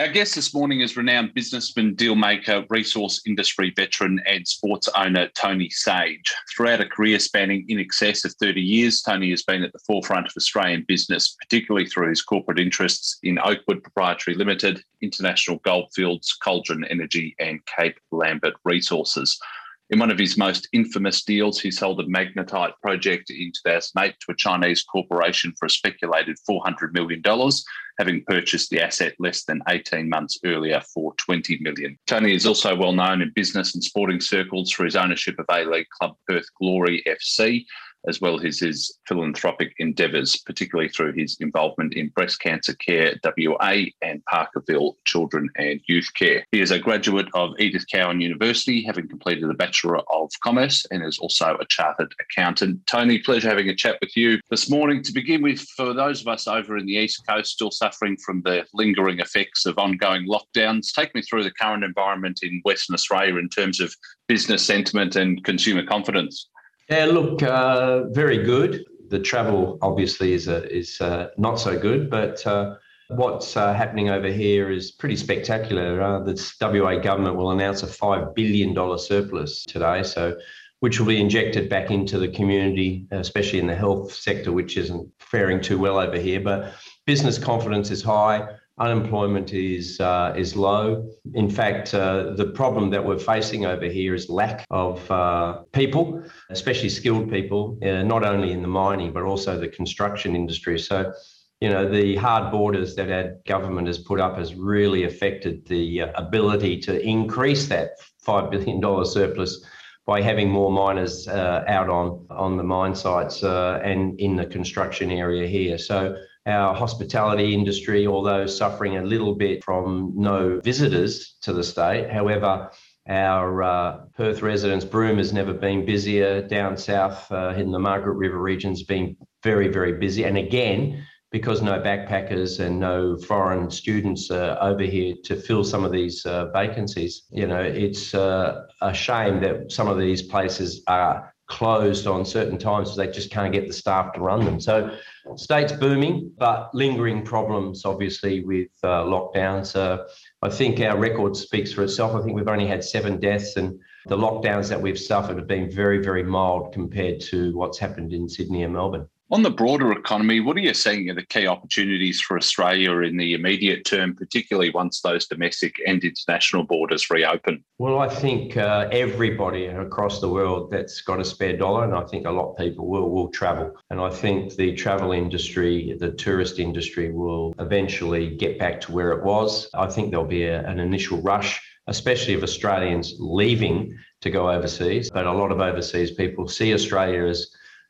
Our guest this morning is renowned businessman, dealmaker, resource industry veteran and sports owner Tony Sage. Throughout a career spanning in excess of 30 years, Tony has been at the forefront of Australian business, particularly through his corporate interests in Okewood Proprietary Limited, International Goldfields, Cauldron Energy and Cape Lambert Resources. In one of his most infamous deals, he sold a magnetite project in 2008 to a Chinese corporation for a speculated $400 million, having purchased the asset less than 18 months earlier for $20 million. Tony is also well known in business and sporting circles for his ownership of A-League club Perth Glory FC, as well as his philanthropic endeavours, particularly through his involvement in Breast Cancer Care WA and Parkerville Children and Youth Care. He is a graduate of Edith Cowan University, having completed a Bachelor of Commerce, and is also a chartered accountant. Tony, pleasure having a chat with you this morning. To begin with, for those of us over in the East Coast still suffering from the lingering effects of ongoing lockdowns, take me through the current environment in Western Australia in terms of business sentiment and consumer confidence. Yeah, look, very good. The travel obviously is not so good, but what's happening over here is pretty spectacular. The WA government will announce a $5 billion surplus today, which will be injected back into the community, especially in the health sector, which isn't faring too well over here. But business confidence is high. Unemployment is low. In fact, the problem that we're facing over here is lack of people, especially skilled people, not only in the mining, but also the construction industry. So, you know, the hard borders that our government has put up has really affected the ability to increase that $5 billion surplus by having more miners out on the mine sites and in the construction area here. So our hospitality industry, although suffering a little bit from no visitors to the state, however, our Perth residents' broom has never been busier. Down south in the Margaret River region has been very, very busy. And again, because no backpackers and no foreign students over here to fill some of these vacancies, you know, it's a shame that some of these places are closed on certain times, so they just can't get the staff to run them. So state's booming, but lingering problems, obviously, with lockdowns. I think our record speaks for itself. I think we've only had 7 deaths, and the lockdowns that we've suffered have been very, very mild compared to what's happened in Sydney and Melbourne. On the broader economy, what are you seeing are the key opportunities for Australia in the immediate term, particularly once those domestic and international borders reopen? Well, I think everybody across the world that's got a spare dollar, and I think a lot of people will travel. And I think the travel industry, the tourist industry, will eventually get back to where it was. I think there'll be an initial rush, especially of Australians leaving to go overseas. But a lot of overseas people see Australia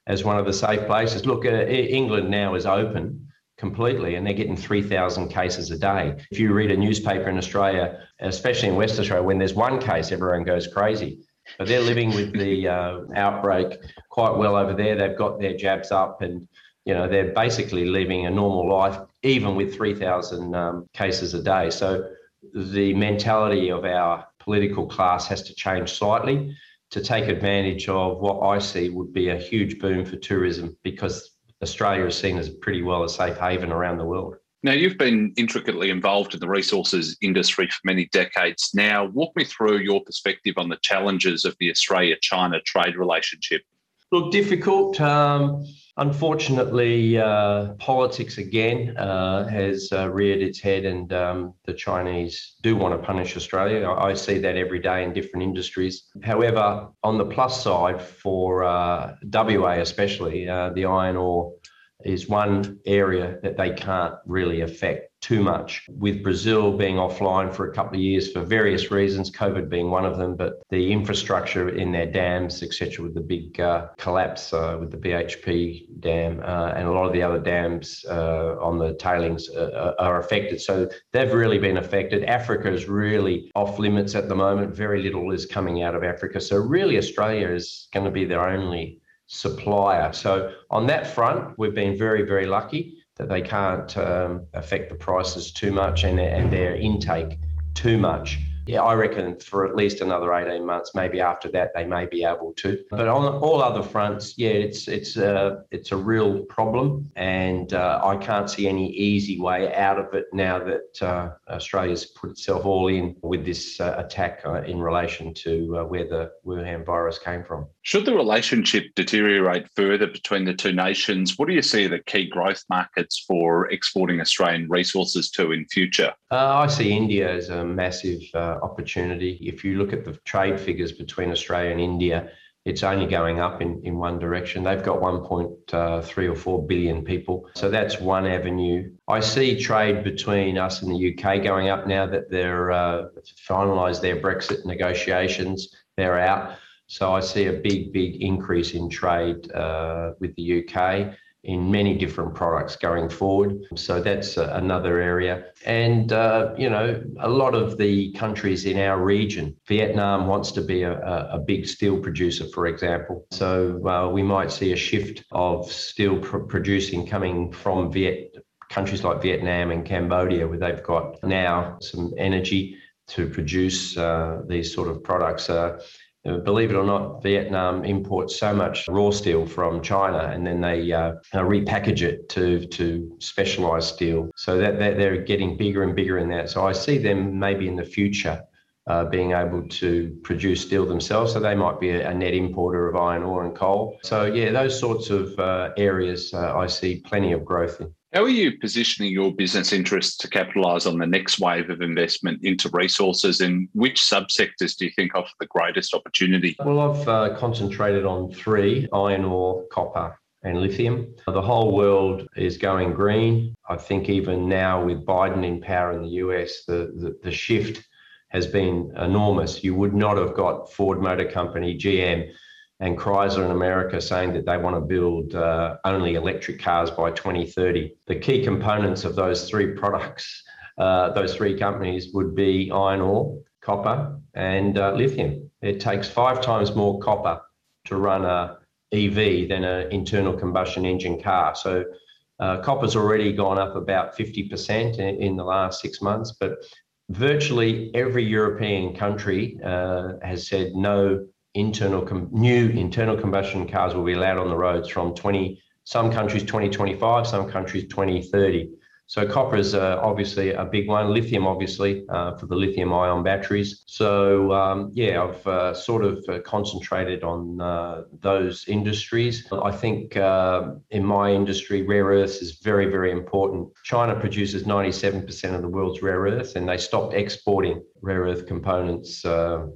as one of the safe places. Look, England now is open completely and they're getting 3,000 cases a day. If you read a newspaper in Australia, especially in West Australia, when there's 1 case, everyone goes crazy. But they're living with the outbreak quite well over there. They've got their jabs up and, you know, they're basically living a normal life, even with 3,000 cases a day. So the mentality of our political class has to change slightly to take advantage of what I see would be a huge boom for tourism, because Australia is seen as pretty well a safe haven around the world. Now, you've been intricately involved in the resources industry for many decades now. Walk me through your perspective on the challenges of the Australia-China trade relationship. Look, difficult. Unfortunately, politics again has reared its head, and the Chinese do want to punish Australia. I see that every day in different industries. However, on the plus side for WA especially, the iron ore is one area that they can't really affect too much. With Brazil being offline for a couple of years for various reasons, COVID being one of them, but the infrastructure in their dams, etc., with the big collapse with the BHP dam and a lot of the other dams on the tailings are affected. So they've really been affected. Africa is really off limits at the moment. Very little is coming out of Africa. So really Australia is going to be their only supplier. So on that front, we've been very, very lucky that they can't affect the prices too much and their intake too much. yeah, I reckon for at least another 18 months, maybe after that, they may be able to. But on all other fronts, yeah, it's a real problem, and I can't see any easy way out of it now that Australia's put itself all in with this attack in relation to where the Wuhan virus came from. Should the relationship deteriorate further between the two nations, what do you see the key growth markets for exporting Australian resources to in future? I see India as a massive opportunity. If you look at the trade figures between Australia and India, it's only going up in one direction. They've got 1.3 or 4 billion people. So that's one avenue. I see trade between us and the UK going up now that they're finalised their Brexit negotiations. They're out. So I see a big, big increase in trade with the UK in many different products going forward. So that's another area. And, you know, a lot of the countries in our region, Vietnam wants to be a big steel producer, for example. So we might see a shift of steel producing coming from countries like Vietnam and Cambodia, where they've got now some energy to produce these sort of products. Believe it or not, Vietnam imports so much raw steel from China, and then they repackage it to specialised steel. So that they're getting bigger and bigger in that. So I see them maybe in the future being able to produce steel themselves. So they might be a net importer of iron ore and coal. So yeah, those sorts of areas I see plenty of growth in. How are you positioning your business interests to capitalise on the next wave of investment into resources, and which subsectors do you think offer the greatest opportunity? Well, I've concentrated on three: iron ore, copper and lithium. The whole world is going green. I think even now with Biden in power in the US, the shift has been enormous. You would not have got Ford Motor Company, GM, and Chrysler in America saying that they want to build only electric cars by 2030. The key components of those three products, those three companies, would be iron ore, copper, and lithium. It takes 5 times more copper to run a EV than an internal combustion engine car. So copper's already gone up about 50% in the last 6 months, but virtually every European country has said no new internal combustion cars will be allowed on the roads from some countries 2025, some countries 2030. So copper is obviously a big one. Lithium, obviously, for the lithium-ion batteries. So yeah, I've sort of concentrated on those industries. I think in my industry, rare earths is very, very important. China produces 97% of the world's rare earths, and they stopped exporting rare earth components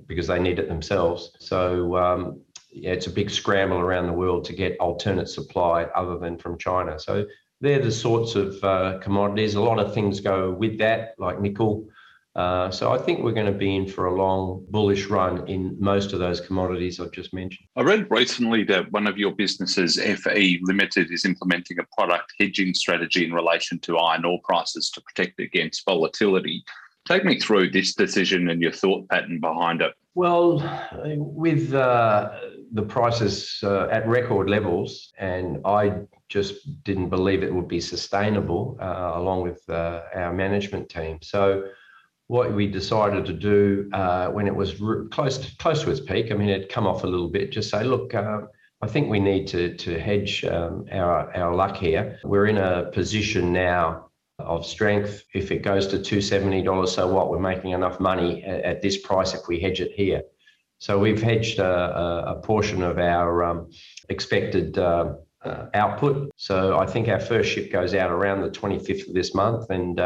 because they need it themselves. So yeah, it's a big scramble around the world to get alternate supply other than from China. So they're the sorts of commodities. A lot of things go with that, like nickel. So I think we're going to be in for a long bullish run in most of those commodities I've just mentioned. I read recently that one of your businesses, FE Limited, is implementing a product hedging strategy in relation to iron ore prices to protect against volatility. Take me through this decision and your thought pattern behind it. Well, with the prices at record levels, and I just didn't believe it would be sustainable along with our management team. So what we decided to do when it was close to its peak, I mean, it had come off a little bit, just say, look, I think we need to hedge our luck here. We're in a position now of strength. If it goes to $270, so what? We're making enough money at this price if we hedge it here. So we've hedged a portion of our expected output. So I think our first ship goes out around the 25th of this month, and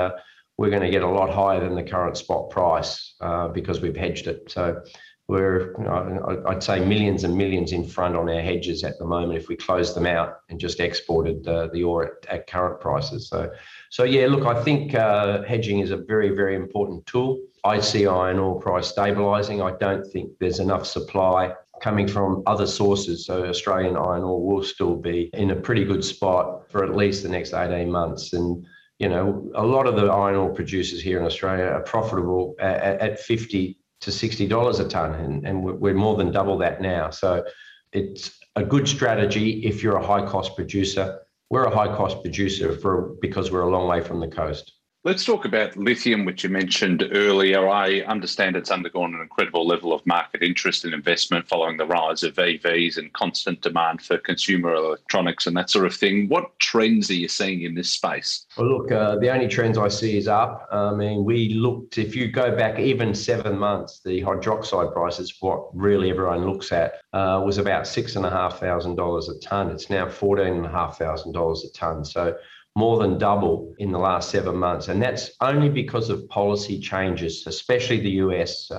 we're going to get a lot higher than the current spot price because we've hedged it. So we're, you know, I'd say millions and millions in front on our hedges at the moment if we closed them out and just exported the ore at current prices. So yeah, look, I think hedging is a very, very important tool. I see iron ore price stabilising. I don't think there's enough supply coming from other sources. So Australian iron ore will still be in a pretty good spot for at least the next 18 months. And, you know, a lot of the iron ore producers here in Australia are profitable at $50 to $60 a tonne, and we're more than double that now. So it's a good strategy if you're a high-cost producer. We're a high-cost producer because we're a long way from the coast. Let's talk about lithium, which you mentioned earlier. I understand it's undergone an incredible level of market interest and investment following the rise of EVs and constant demand for consumer electronics and that sort of thing. What trends are you seeing in this space? Well, look, the only trends I see is up. I mean, we looked, if you go back even 7 months, the hydroxide price is what really everyone looks at, was about $6,500 a tonne. It's now $14,500 a tonne. So more than double in the last 7 months. And that's only because of policy changes, especially the US,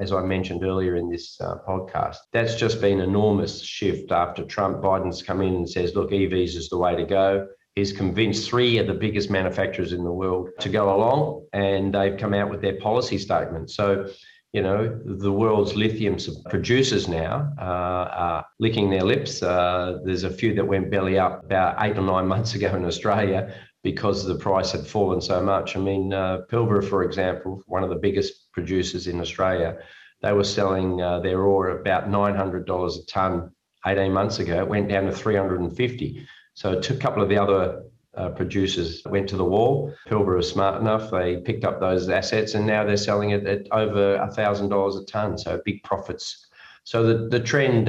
as I mentioned earlier in this podcast. That's just been an enormous shift after Trump. Biden's come in and says, look, EVs is the way to go. He's convinced three of the biggest manufacturers in the world to go along, and they've come out with their policy statement. So, you know, the world's lithium producers now are licking their lips. There's a few that went belly up about 8 or 9 months ago in Australia because the price had fallen so much. I mean, Pilbara, for example, one of the biggest producers in Australia, they were selling their ore at about $900 a tonne 18 months ago. It went down to $350. So a couple of the other producers went to the wall. Pilbara was smart enough. They picked up those assets and now they're selling it at over $1,000 a tonne, so big profits. So the trend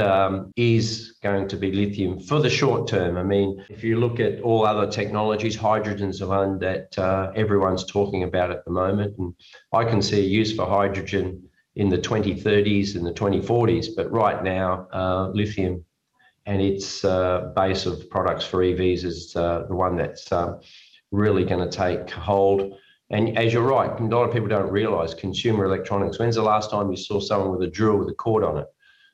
is going to be lithium for the short term. I mean, if you look at all other technologies, hydrogen's the one that everyone's talking about at the moment. And I can see a use for hydrogen in the 2030s and the 2040s, but right now, lithium and its base of products for EVs is the one that's really going to take hold. And as you're right, a lot of people don't realise consumer electronics. When's the last time you saw someone with a drill with a cord on it?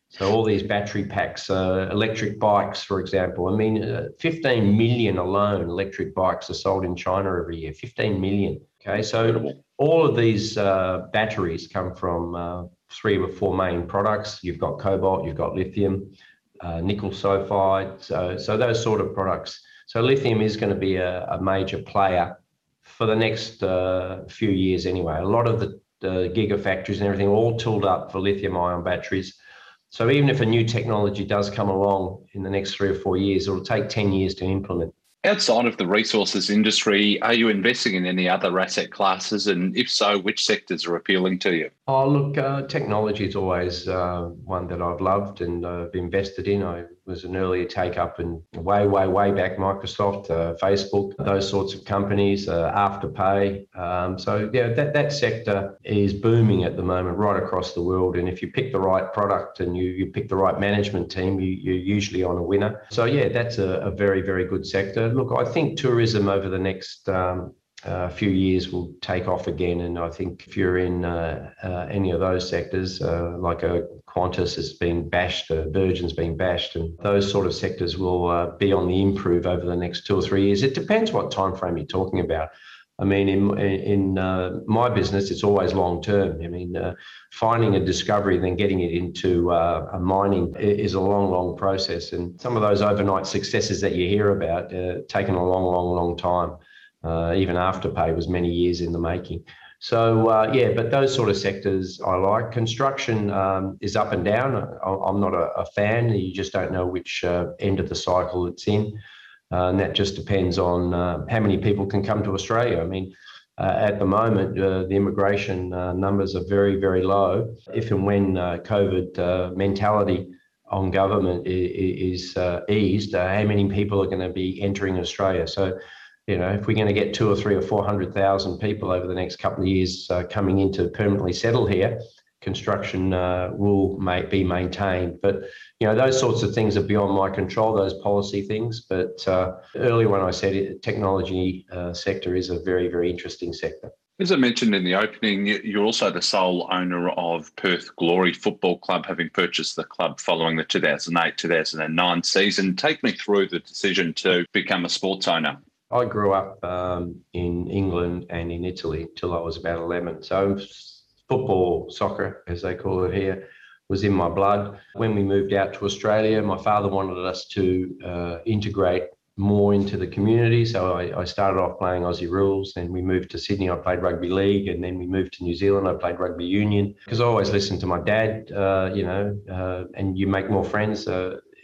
So all these battery packs, electric bikes, for example. I mean, 15 million alone electric bikes are sold in China every year, 15 million. Okay, so all of these batteries come from 3 or 4 main products. You've got cobalt, you've got lithium, nickel sulfide, so those sort of products. So lithium is going to be a major player for the next few years anyway. A lot of the gigafactories and everything all tooled up for lithium-ion batteries. So even if a new technology does come along in the next 3 or 4 years, it'll take 10 years to implement. Outside of the resources industry, are you investing in any other asset classes? And if so, which sectors are appealing to you? Oh, look, technology is always one that I've loved and invested in. I was an earlier take-up in way back Microsoft, Facebook, those sorts of companies, Afterpay. So, yeah, that sector is booming at the moment right across the world. And if you pick the right product and you pick the right management team, you're usually on a winner. So, yeah, that's a very, very good sector. Look, I think tourism over the next few years will take off again. And I think if you're in any of those sectors, like Qantas has been bashed, Virgin's been bashed, and those sort of sectors will be on the improve over the next 2 or 3 years. It depends what time frame you're talking about. I mean, in my business, it's always long term. I mean, finding a discovery, then getting it into a mining is a long, long process. And some of those overnight successes that you hear about taken a long, long, long time. Even Afterpay was many years in the making. So, yeah, but those sort of sectors I like. Construction is up and down. I'm not a fan. You just don't know which end of the cycle it's in. And that just depends on how many people can come to Australia. I mean, at the moment, the immigration numbers are very, very low. If and when COVID mentality on government is eased, how many people are going to be entering Australia? So, you know, if we're going to get 200,000 or 300,000 or 400,000 people over the next couple of years coming in to permanently settle here, construction will be maintained. But, you know, those sorts of things are beyond my control, those policy things. But earlier when I said it, technology sector is a very, very interesting sector. As I mentioned in the opening, you're also the sole owner of Perth Glory Football Club, having purchased the club following the 2008-2009 season. Take me through the decision to become a sports owner. I grew up in England and in Italy until I was about 11. So football, soccer, as they call it here, was in my blood. When we moved out to Australia, my father wanted us to integrate more into the community. So I started off playing Aussie rules. Then we moved to Sydney. I played rugby league. And then we moved to New Zealand. I played rugby union because I always listened to my dad, you know, and you make more friends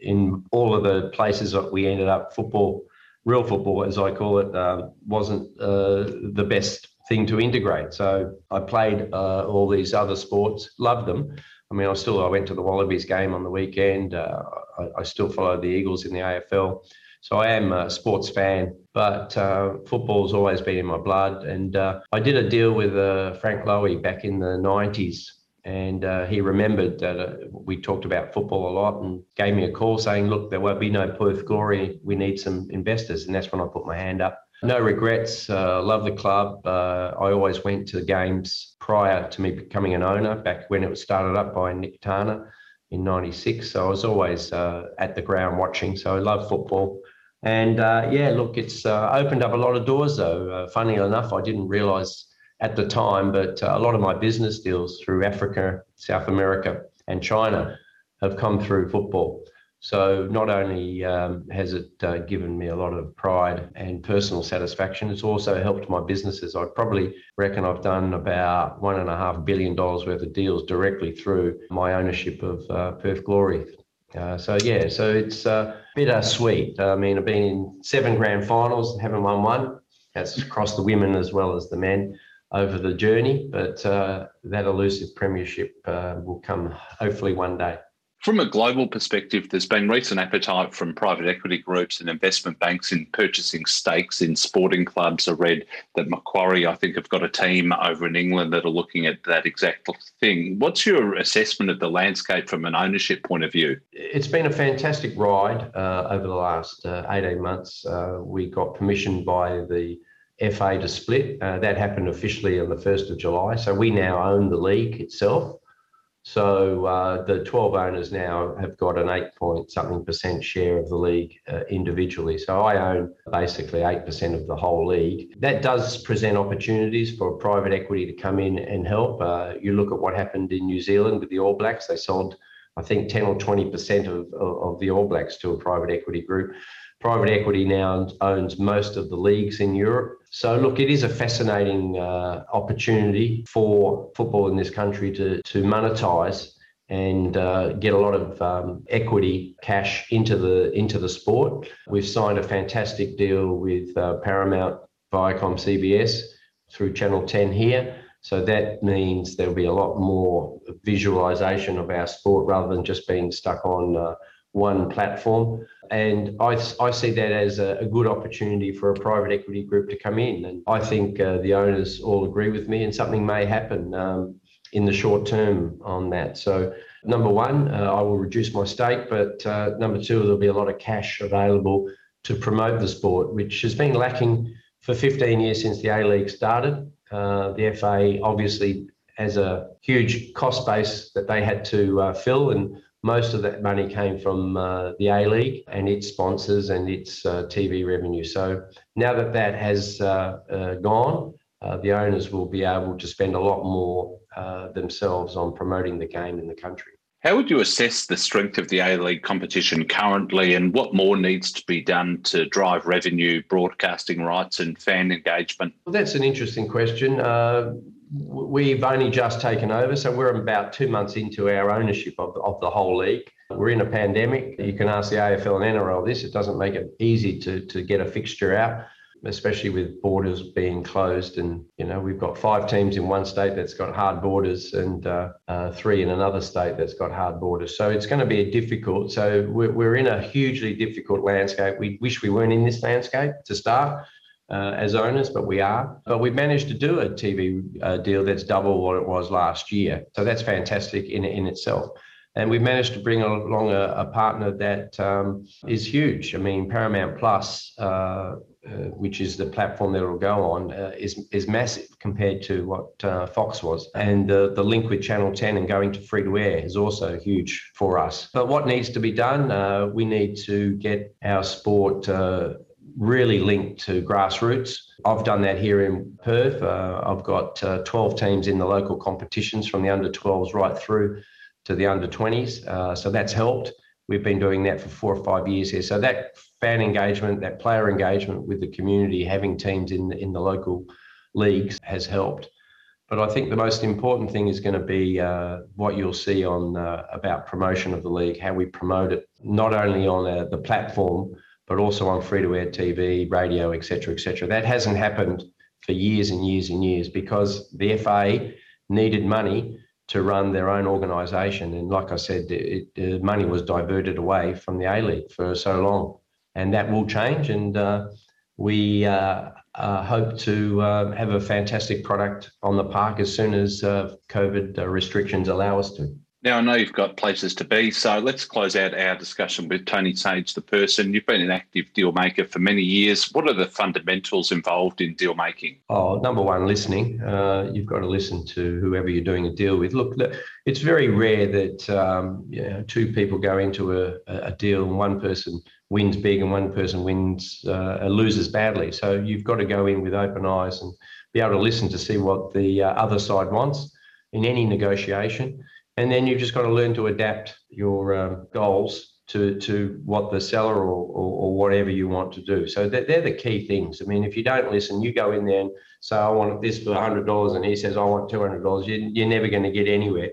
in all of the places that we ended up. Football, real football, as I call it, wasn't the best thing to integrate. So I played all these other sports, loved them. I mean, I went to the Wallabies game on the weekend. I still follow the Eagles in the AFL. So I am a sports fan, but football's always been in my blood. And I did a deal with Frank Lowy back in the 90s. And he remembered that we talked about football a lot and gave me a call saying, look, there won't be no Perth Glory. We need some investors. And that's when I put my hand up. No regrets. Love the club. I always went to the games prior to me becoming an owner, back when it was started up by Nick Tana in 96. So I was always at the ground watching. So I love football. And yeah, look, it's opened up a lot of doors, though. Funny enough, I didn't realise at the time, but a lot of my business deals through Africa, South America and China have come through football. So not only has it given me a lot of pride and personal satisfaction, it's also helped my businesses. I probably reckon I've done about $1.5 billion worth of deals directly through my ownership of Perth Glory. So yeah, so it's bittersweet. I mean, I've been in 7 grand finals and haven't won one. That's across the women as well as the men over the journey, but that elusive premiership will come hopefully one day. From a global perspective, there's been recent appetite from private equity groups and investment banks in purchasing stakes in sporting clubs. I read that Macquarie, I think, have got a team over in England that are looking at that exact thing. What's your assessment of the landscape from an ownership point of view? It's been a fantastic ride over the last 18 months. We got permission by the FA to split. That happened officially on the 1st of July. So we now own the league itself. So the 12 owners now have got an 8-point-something% share of the league individually. So I own basically 8% of the whole league. That does present opportunities for private equity to come in and help. You look at what happened in New Zealand with the All Blacks. They sold, I think, 10 or 20% of the All Blacks to a private equity group. Private equity now owns most of the leagues in Europe. So look, it is a fascinating opportunity for football in this country to monetize and get a lot of equity cash into the sport. We've signed a fantastic deal with Paramount Viacom CBS through Channel 10 here. So that means there'll be a lot more visualization of our sport rather than just being stuck on one platform. And I see that as a good opportunity for a private equity group to come in. And I think the owners all agree with me, and something may happen in the short term on that. So number one, I will reduce my stake, but number two, there'll be a lot of cash available to promote the sport, which has been lacking for 15 years since the A-League started. The FA obviously has a huge cost base that they had to fill, and most of that money came from the A-League and its sponsors and its TV revenue. So now that that has gone, the owners will be able to spend a lot more themselves on promoting the game in the country. How would you assess the strength of the A-League competition currently, and what more needs to be done to drive revenue, broadcasting rights and fan engagement? Well, that's an interesting question. We've only just taken over, so we're about 2 months into our ownership of the whole league. We're in a pandemic. You can ask the AFL and NRL this. It doesn't make it easy to get a fixture out, especially with borders being closed. And, you know, we've got 5 teams in one state that's got hard borders and 3 in another state that's got hard borders. So it's going to be difficult. So we're in a hugely difficult landscape. We wish we weren't in this landscape to start. As owners, but we are. But we've managed to do a TV deal that's double what it was last year. So that's fantastic in itself. And we've managed to bring along a partner that is huge. I mean, Paramount Plus, which is the platform that it'll go on, is massive compared to what Fox was. And the link with Channel 10 and going to free-to-air is also huge for us. But what needs to be done? We need to get our sport really linked to grassroots. I've done that here in Perth. I've got 12 teams in the local competitions from the under-12s right through to the under-20s. So that's helped. We've been doing that for 4 or 5 years here. So that fan engagement, that player engagement with the community, having teams in the local leagues has helped. But I think the most important thing is going to be what you'll see on about promotion of the league, how we promote it, not only on the platform, but also on free-to-air TV, radio, et cetera, et cetera. That hasn't happened for years and years and years, because the FA needed money to run their own organisation. And like I said, money was diverted away from the A-League for so long. And that will change. And we hope to have a fantastic product on the park as soon as COVID restrictions allow us to. Now, I know you've got places to be, so let's close out our discussion with Tony Sage, the person. You've been an active deal maker for many years. What are the fundamentals involved in deal making? Oh, number one, listening. You've got to listen to whoever you're doing a deal with. Look, it's very rare that two people go into a deal and one person wins big and one person loses badly. So you've got to go in with open eyes and be able to listen to see what the other side wants in any negotiation. And then you've just got to learn to adapt your goals to what the seller or whatever you want to do. So they're the key things. I mean, if you don't listen, you go in there and say, I want this for $100, and he says, I want $200. You're never going to get anywhere.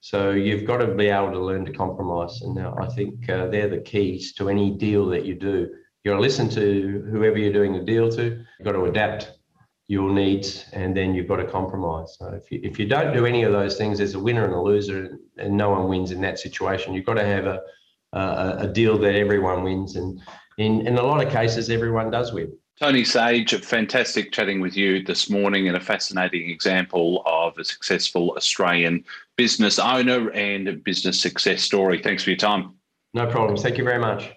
So you've got to be able to learn to compromise. And I think they're the keys to any deal that you do. You've got to listen to whoever you're doing the deal to. You've got to adapt your needs, and then you've got to compromise. So if you don't do any of those things, there's a winner and a loser, and no one wins in that situation. You've got to have a deal that everyone wins, and in a lot of cases, everyone does win. Tony Sage, fantastic chatting with you this morning, and a fascinating example of a successful Australian business owner and business success story. Thanks for your time. No problem. Thank you very much.